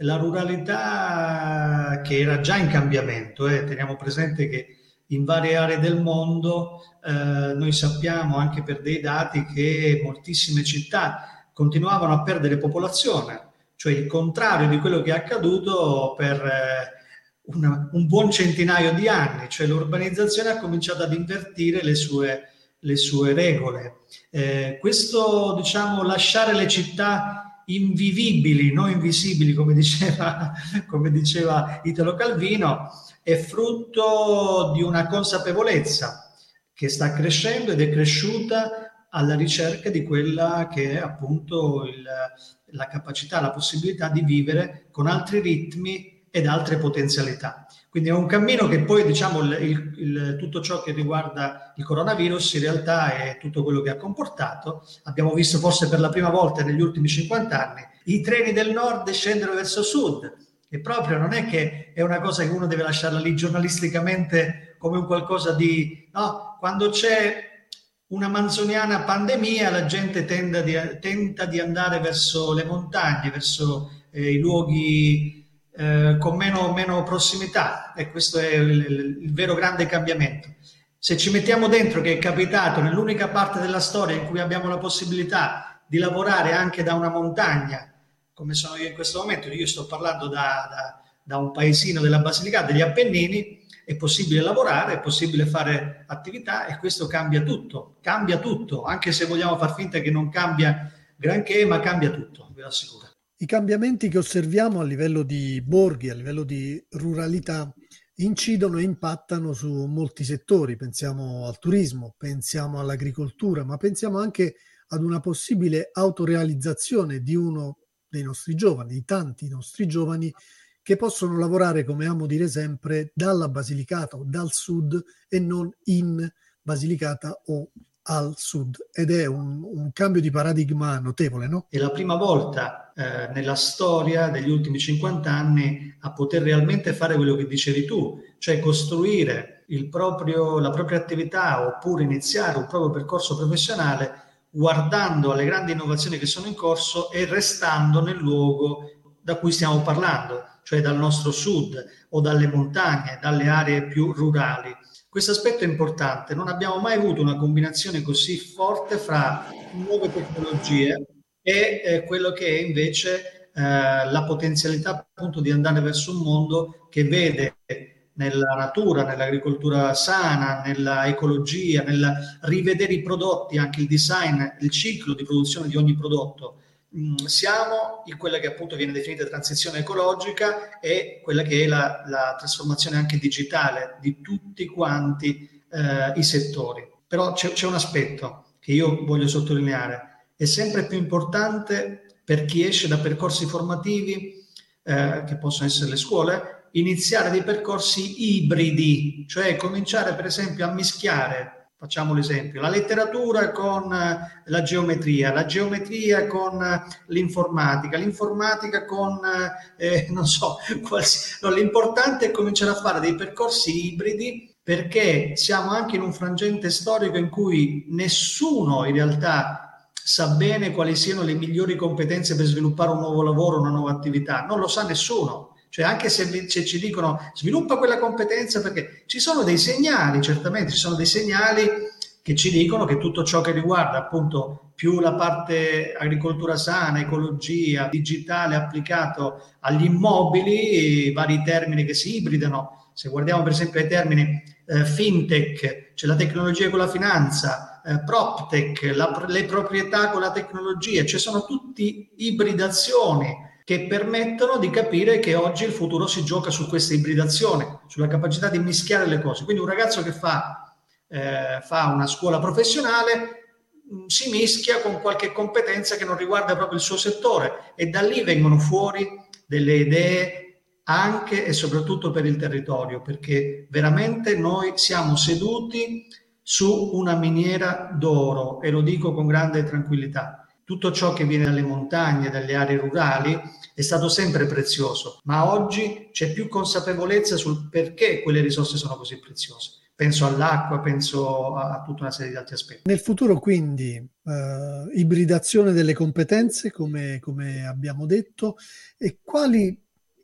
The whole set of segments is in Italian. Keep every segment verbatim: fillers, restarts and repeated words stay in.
la ruralità che era già in cambiamento, eh, teniamo presente che in varie aree del mondo eh, noi sappiamo anche per dei dati che moltissime città continuavano a perdere popolazione, cioè il contrario di quello che è accaduto per eh, una, un buon centinaio di anni, cioè l'urbanizzazione ha cominciato ad invertire le sue, le sue regole. Eh, questo, diciamo, lasciare le città invivibili, non invisibili, come diceva, come diceva Italo Calvino, è frutto di una consapevolezza che sta crescendo ed è cresciuta alla ricerca di quella che è appunto il, la capacità, la possibilità di vivere con altri ritmi ed altre potenzialità. Quindi è un cammino che poi, diciamo, il, il, tutto ciò che riguarda il coronavirus in realtà è tutto quello che ha comportato. Abbiamo visto forse per la prima volta negli ultimi cinquanta anni i treni del nord scendono verso sud, e proprio non è che è una cosa che uno deve lasciarla lì giornalisticamente come un qualcosa di... no, quando c'è una manzoniana pandemia la gente tende di, tenta di andare verso le montagne, verso eh, i luoghi... Eh, con meno, meno prossimità, e questo è il, il, il vero grande cambiamento. Se ci mettiamo dentro che è capitato nell'unica parte della storia in cui abbiamo la possibilità di lavorare anche da una montagna, come sono io in questo momento, io sto parlando da, da, da un paesino della Basilicata, degli Appennini, è possibile lavorare, è possibile fare attività, e questo cambia tutto, cambia tutto, anche se vogliamo far finta che non cambia granché, ma cambia tutto, ve lo assicuro. I cambiamenti che osserviamo a livello di borghi, a livello di ruralità, incidono e impattano su molti settori. Pensiamo al turismo, pensiamo all'agricoltura, ma pensiamo anche ad una possibile autorealizzazione di uno dei nostri giovani, di tanti nostri giovani che possono lavorare, come amo dire sempre, dalla Basilicata o dal sud e non in Basilicata o al sud, ed è un, un cambio di paradigma notevole, no? È la prima volta eh, nella storia degli ultimi cinquanta anni a poter realmente fare quello che dicevi tu, cioè costruire il proprio, la propria attività oppure iniziare un proprio percorso professionale guardando alle grandi innovazioni che sono in corso e restando nel luogo da cui stiamo parlando, cioè dal nostro sud o dalle montagne, dalle aree più rurali. Questo aspetto è importante, non abbiamo mai avuto una combinazione così forte fra nuove tecnologie e eh, quello che è invece eh, la potenzialità appunto di andare verso un mondo che vede nella natura, nell'agricoltura sana, nella ecologia, nel rivedere i prodotti, anche il design, il ciclo di produzione di ogni prodotto. Mm, siamo in quella che appunto viene definita transizione ecologica e quella che è la, la trasformazione anche digitale di tutti quanti eh, i settori. Però c'è, c'è un aspetto che io voglio sottolineare, è sempre più importante per chi esce da percorsi formativi, eh, che possono essere le scuole, iniziare dei percorsi ibridi, cioè cominciare per esempio a mischiare. Facciamo l'esempio, la letteratura con la geometria, la geometria con l'informatica, l'informatica con, eh, non so, quals... no, l'importante è cominciare a fare dei percorsi ibridi, perché siamo anche in un frangente storico in cui nessuno in realtà sa bene quali siano le migliori competenze per sviluppare un nuovo lavoro, una nuova attività, non lo sa nessuno. Cioè anche se, se ci dicono sviluppa quella competenza, perché ci sono dei segnali, certamente ci sono dei segnali che ci dicono che tutto ciò che riguarda appunto più la parte agricoltura sana, ecologia, digitale applicato agli immobili, vari termini che si ibridano, se guardiamo per esempio ai termini eh, fintech, c'è cioè la tecnologia con la finanza, eh, proptech, la, le proprietà con la tecnologia, ci cioè sono tutti ibridazioni che permettono di capire che oggi il futuro si gioca su questa ibridazione, sulla capacità di mischiare le cose. Quindi un ragazzo che fa, eh, fa una scuola professionale mh, si mischia con qualche competenza che non riguarda proprio il suo settore, e da lì vengono fuori delle idee anche e soprattutto per il territorio, perché veramente noi siamo seduti su una miniera d'oro, e lo dico con grande tranquillità. Tutto ciò che viene dalle montagne, dalle aree rurali, è stato sempre prezioso, ma oggi c'è più consapevolezza sul perché quelle risorse sono così preziose. Penso all'acqua, penso a tutta una serie di altri aspetti. Nel futuro quindi eh, ibridazione delle competenze, come, come abbiamo detto, e quali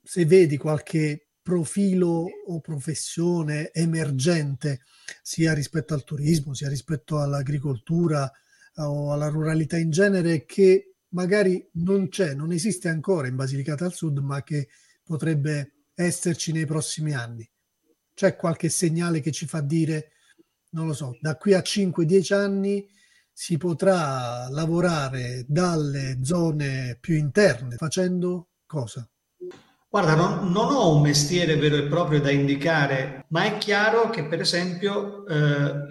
se vedi qualche profilo o professione emergente, sia rispetto al turismo, sia rispetto all'agricoltura o alla ruralità in genere, che magari non c'è, non esiste ancora in Basilicata al Sud, ma che potrebbe esserci nei prossimi anni. C'è qualche segnale che ci fa dire, non lo so, da qui a cinque dieci anni si potrà lavorare dalle zone più interne, facendo cosa? Guarda, non, non ho un mestiere vero e proprio da indicare, ma è chiaro che, per esempio, eh,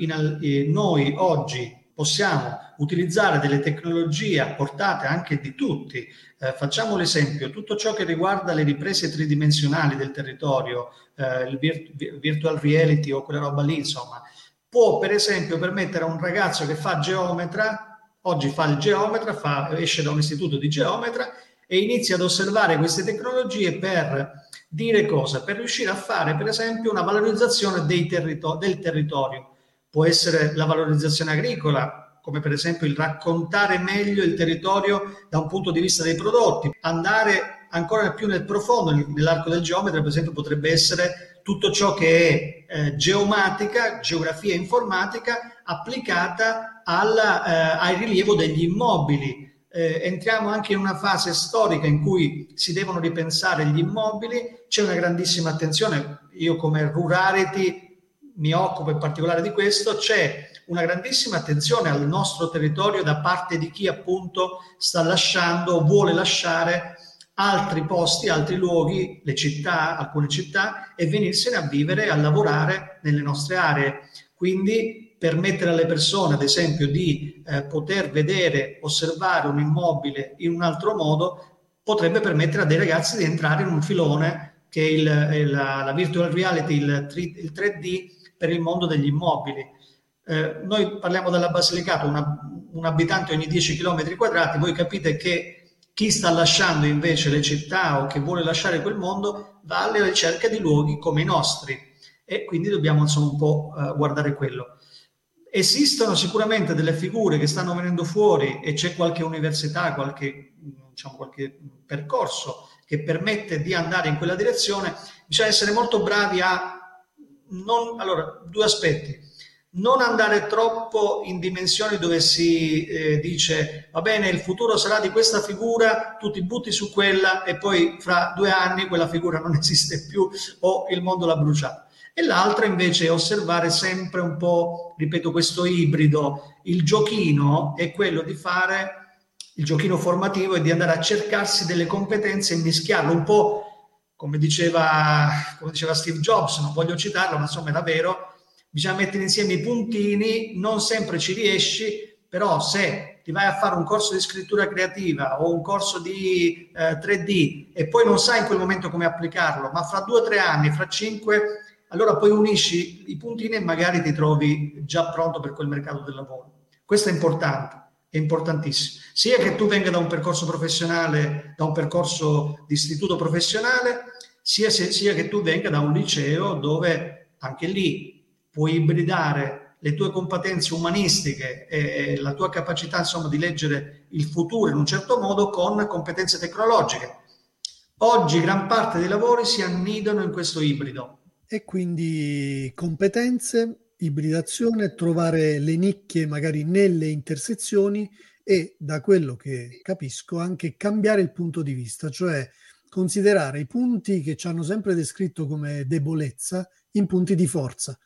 in, eh, noi oggi possiamo utilizzare delle tecnologie a portata anche di tutti. Eh, facciamo l'esempio, tutto ciò che riguarda le riprese tridimensionali del territorio, eh, il virt- virtual reality o quella roba lì, insomma, può per esempio permettere a un ragazzo che fa geometra, oggi fa il geometra, fa, esce da un istituto di geometra e inizia ad osservare queste tecnologie per dire cosa? Per riuscire a fare, per esempio, una valorizzazione dei territor- del territorio. Può essere la valorizzazione agricola, come per esempio il raccontare meglio il territorio da un punto di vista dei prodotti. Andare ancora più nel profondo, nell'arco del geometra, per esempio, potrebbe essere tutto ciò che è eh, geomatica, geografia informatica, applicata alla, eh, al rilievo degli immobili. Eh, entriamo anche in una fase storica in cui si devono ripensare gli immobili, c'è una grandissima attenzione, io come Rurality mi occupo in particolare di questo, c'è una grandissima attenzione al nostro territorio da parte di chi appunto sta lasciando o vuole lasciare altri posti, altri luoghi, le città, alcune città, e venirsene a vivere e a lavorare nelle nostre aree. Quindi permettere alle persone, ad esempio, di eh, poter vedere, osservare un immobile in un altro modo, potrebbe permettere a dei ragazzi di entrare in un filone che è il, la, la virtual reality, il tre D per il mondo degli immobili. Eh, noi parliamo della Basilicata, una, un abitante ogni dieci chilometri quadrati, voi capite che chi sta lasciando invece le città o che vuole lasciare quel mondo va alla ricerca di luoghi come i nostri, e quindi dobbiamo insomma un po' eh, guardare quello. Esistono sicuramente delle figure che stanno venendo fuori e c'è qualche università, qualche, diciamo, qualche percorso che permette di andare in quella direzione. Bisogna essere molto bravi a non, allora, due aspetti: non andare troppo in dimensioni dove si eh, dice va bene, il futuro sarà di questa figura, tu ti butti su quella e poi fra due anni quella figura non esiste più o il mondo l'ha bruciata. E l'altra invece è osservare sempre un po', ripeto, questo ibrido. Il giochino è quello di fare, il giochino formativo è di andare a cercarsi delle competenze e mischiarlo un po', come diceva, come diceva Steve Jobs, non voglio citarlo, ma insomma era vero, bisogna mettere insieme i puntini, non sempre ci riesci, però se ti vai a fare un corso di scrittura creativa o un corso di eh, tre D e poi non sai in quel momento come applicarlo, ma fra due o tre anni, fra cinque... allora poi unisci i puntini e magari ti trovi già pronto per quel mercato del lavoro. Questo è importante, è importantissimo. Sia che tu venga da un percorso professionale, da un percorso di istituto professionale, sia, se, sia che tu venga da un liceo dove anche lì puoi ibridare le tue competenze umanistiche e, e la tua capacità, insomma, di leggere il futuro in un certo modo con competenze tecnologiche. Oggi gran parte dei lavori si annidano in questo ibrido. E quindi competenze, ibridazione, trovare le nicchie magari nelle intersezioni e, da quello che capisco, anche cambiare il punto di vista, cioè considerare i punti che ci hanno sempre descritto come debolezza in punti di forza.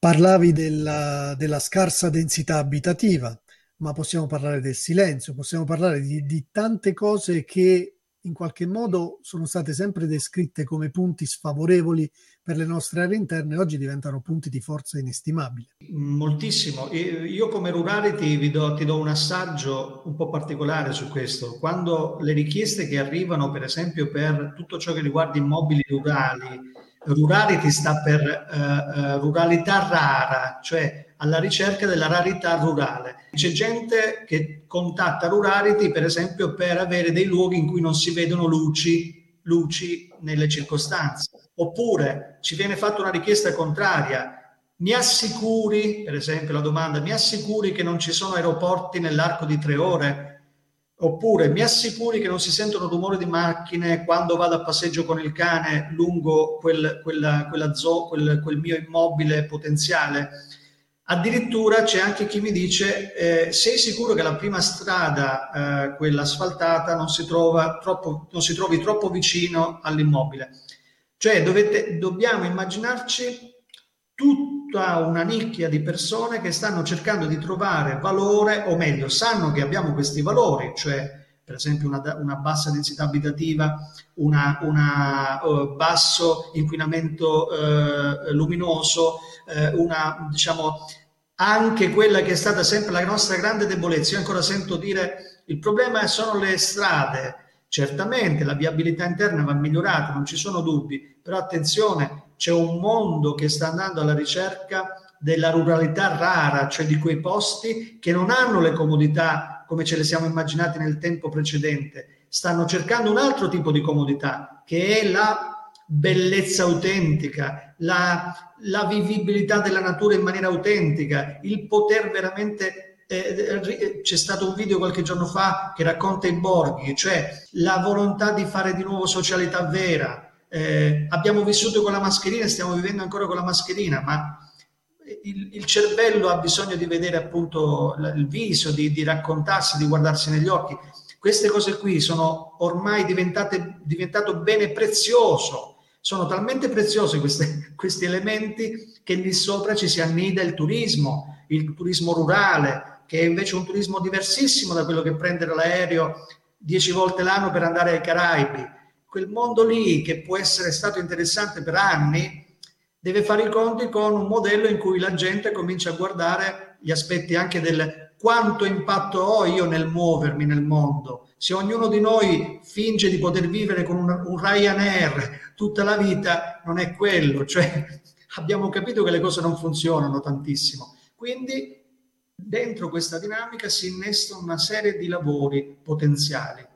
Parlavi della, della scarsa densità abitativa, ma possiamo parlare del silenzio, possiamo parlare di, di tante cose che in qualche modo sono state sempre descritte come punti sfavorevoli per le nostre aree interne, oggi diventano punti di forza inestimabili. Moltissimo. Io come Rurality vi do, ti do un assaggio un po' particolare su questo. Quando le richieste che arrivano, per esempio, per tutto ciò che riguarda immobili rurali, Rurality sta per eh, ruralità rara, cioè alla ricerca della rarità rurale. C'è gente che contatta Rurality, per esempio, per avere dei luoghi in cui non si vedono luci, luci nelle circostanze. Oppure ci viene fatta una richiesta contraria. Mi assicuri, per esempio, la domanda, mi assicuri che non ci sono aeroporti nell'arco di tre ore? Oppure mi assicuri che non si sentono rumori di macchine quando vado a passeggio con il cane lungo quel, quella, quella zo, quel, quel mio immobile potenziale. Addirittura c'è anche chi mi dice eh, sei sicuro che la prima strada, eh, quella asfaltata, non si trova troppo, non si trovi troppo vicino all'immobile. Cioè dovete, dobbiamo immaginarci tutta una nicchia di persone che stanno cercando di trovare valore, o meglio, sanno che abbiamo questi valori, cioè per esempio una, una bassa densità abitativa, una, una uh, basso inquinamento uh, luminoso, uh, una, diciamo, anche quella che è stata sempre la nostra grande debolezza. Io ancora sento dire il problema sono le strade. Certamente la viabilità interna va migliorata, non ci sono dubbi, però attenzione, c'è un mondo che sta andando alla ricerca della ruralità rara, cioè di quei posti che non hanno le comodità come ce le siamo immaginate nel tempo precedente, stanno cercando un altro tipo di comodità, che è la bellezza autentica, la, la vivibilità della natura in maniera autentica, il poter veramente, eh, c'è stato un video qualche giorno fa che racconta i borghi, cioè la volontà di fare di nuovo socialità vera. Eh, abbiamo vissuto con la mascherina e stiamo vivendo ancora con la mascherina, ma Il, il cervello ha bisogno di vedere appunto il viso, di, di raccontarsi, di guardarsi negli occhi. Queste cose qui sono ormai diventate diventato bene prezioso, sono talmente preziosi queste, questi elementi che lì sopra ci si annida il turismo, il turismo rurale, che è invece un turismo diversissimo da quello che prendere l'aereo dieci volte l'anno per andare ai Caraibi. Quel mondo lì che può essere stato interessante per anni deve fare i conti con un modello in cui la gente comincia a guardare gli aspetti anche del quanto impatto ho io nel muovermi nel mondo. Se ognuno di noi finge di poter vivere con un, un Ryanair tutta la vita, non è quello. Cioè, abbiamo capito che le cose non funzionano tantissimo. Quindi, dentro questa dinamica si innesta una serie di lavori potenziali.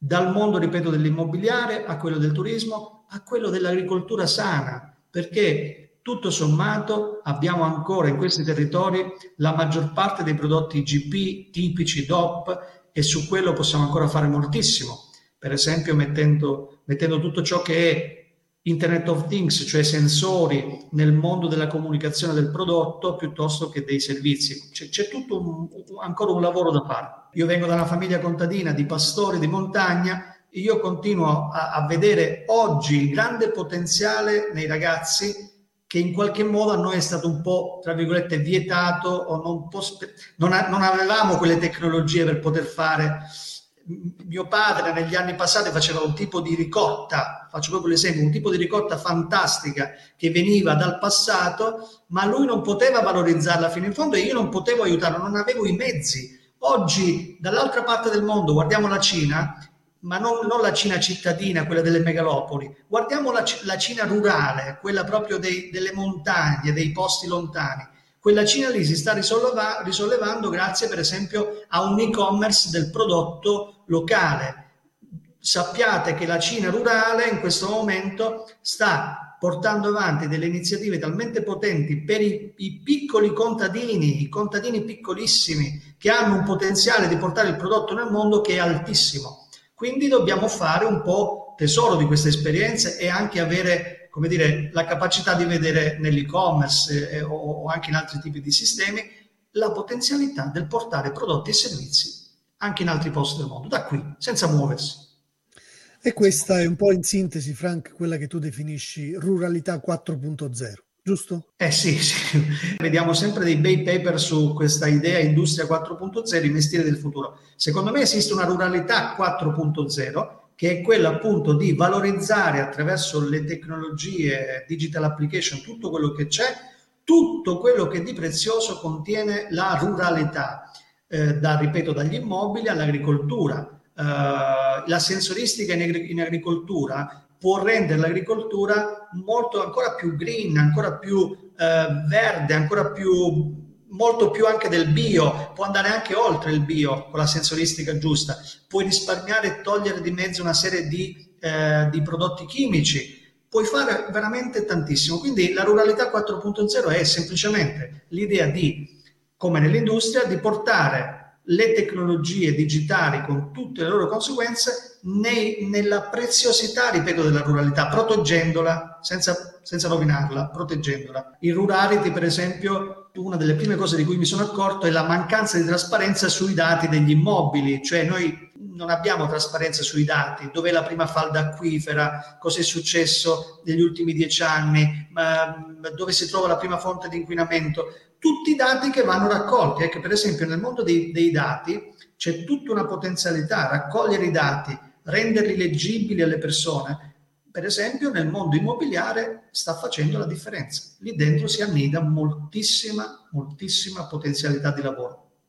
Dal mondo, ripeto, dell'immobiliare a quello del turismo, a quello dell'agricoltura sana. Perché tutto sommato abbiamo ancora in questi territori la maggior parte dei prodotti I G P, tipici D O P, e su quello possiamo ancora fare moltissimo. Per esempio mettendo, mettendo tutto ciò che è Internet of Things, cioè sensori nel mondo della comunicazione del prodotto piuttosto che dei servizi. C'è, c'è tutto un, ancora un lavoro da fare. Io vengo da una famiglia contadina di pastori di montagna. Io continuo a, a vedere oggi il grande potenziale nei ragazzi che in qualche modo a noi è stato un po', tra virgolette, vietato o non, post- non, a- non avevamo quelle tecnologie per poter fare. M- mio padre negli anni passati faceva un tipo di ricotta, faccio proprio l'esempio, un tipo di ricotta fantastica che veniva dal passato, ma lui non poteva valorizzarla fino in fondo e io non potevo aiutarlo, non avevo i mezzi. Oggi dall'altra parte del mondo, guardiamo la Cina, ma non, non la Cina cittadina, quella delle megalopoli, guardiamo la, la Cina rurale, quella proprio dei, delle montagne, dei posti lontani. Quella Cina lì si sta risolleva, risollevando grazie per esempio a un e-commerce del prodotto locale. Sappiate che la Cina rurale in questo momento sta portando avanti delle iniziative talmente potenti per i, i piccoli contadini, i contadini piccolissimi, che hanno un potenziale di portare il prodotto nel mondo che è altissimo. Quindi dobbiamo fare un po' tesoro di queste esperienze e anche avere, come dire, la capacità di vedere nell'e-commerce eh, o, o anche in altri tipi di sistemi la potenzialità del portare prodotti e servizi anche in altri posti del mondo, da qui, senza muoversi. E questa è un po' in sintesi, Frank, quella che tu definisci ruralità quattro punto zero, giusto? Eh sì, sì. Vediamo sempre dei bei paper su questa idea industria quattro punto zero, i mestieri del futuro. Secondo me esiste una ruralità quattro punto zero che è quella appunto di valorizzare attraverso le tecnologie, digital application, tutto quello che c'è, tutto quello che di prezioso contiene la ruralità, eh, da, ripeto, dagli immobili all'agricoltura. Eh, la sensoristica in, agri- in agricoltura può rendere l'agricoltura molto ancora più green, ancora più eh, verde, ancora più, molto più anche del bio, può andare anche oltre il bio con la sensoristica giusta, puoi risparmiare e togliere di mezzo una serie di, eh, di prodotti chimici, puoi fare veramente tantissimo. Quindi la ruralità quattro punto zero è semplicemente l'idea di, come nell'industria, di portare le tecnologie digitali con tutte le loro conseguenze nei, nella preziosità, ripeto, della ruralità, proteggendola, senza, senza rovinarla, proteggendola. In Rurality, per esempio, una delle prime cose di cui mi sono accorto è la mancanza di trasparenza sui dati degli immobili, cioè noi non abbiamo trasparenza sui dati, dov'è la prima falda acquifera, cosa è successo negli ultimi dieci anni, dove si trova la prima fonte di inquinamento. Tutti i dati che vanno raccolti, ecco, per esempio nel mondo dei, dei dati c'è tutta una potenzialità, raccogliere i dati, renderli leggibili alle persone, per esempio nel mondo immobiliare sta facendo la differenza, lì dentro si annida moltissima, moltissima potenzialità di lavoro.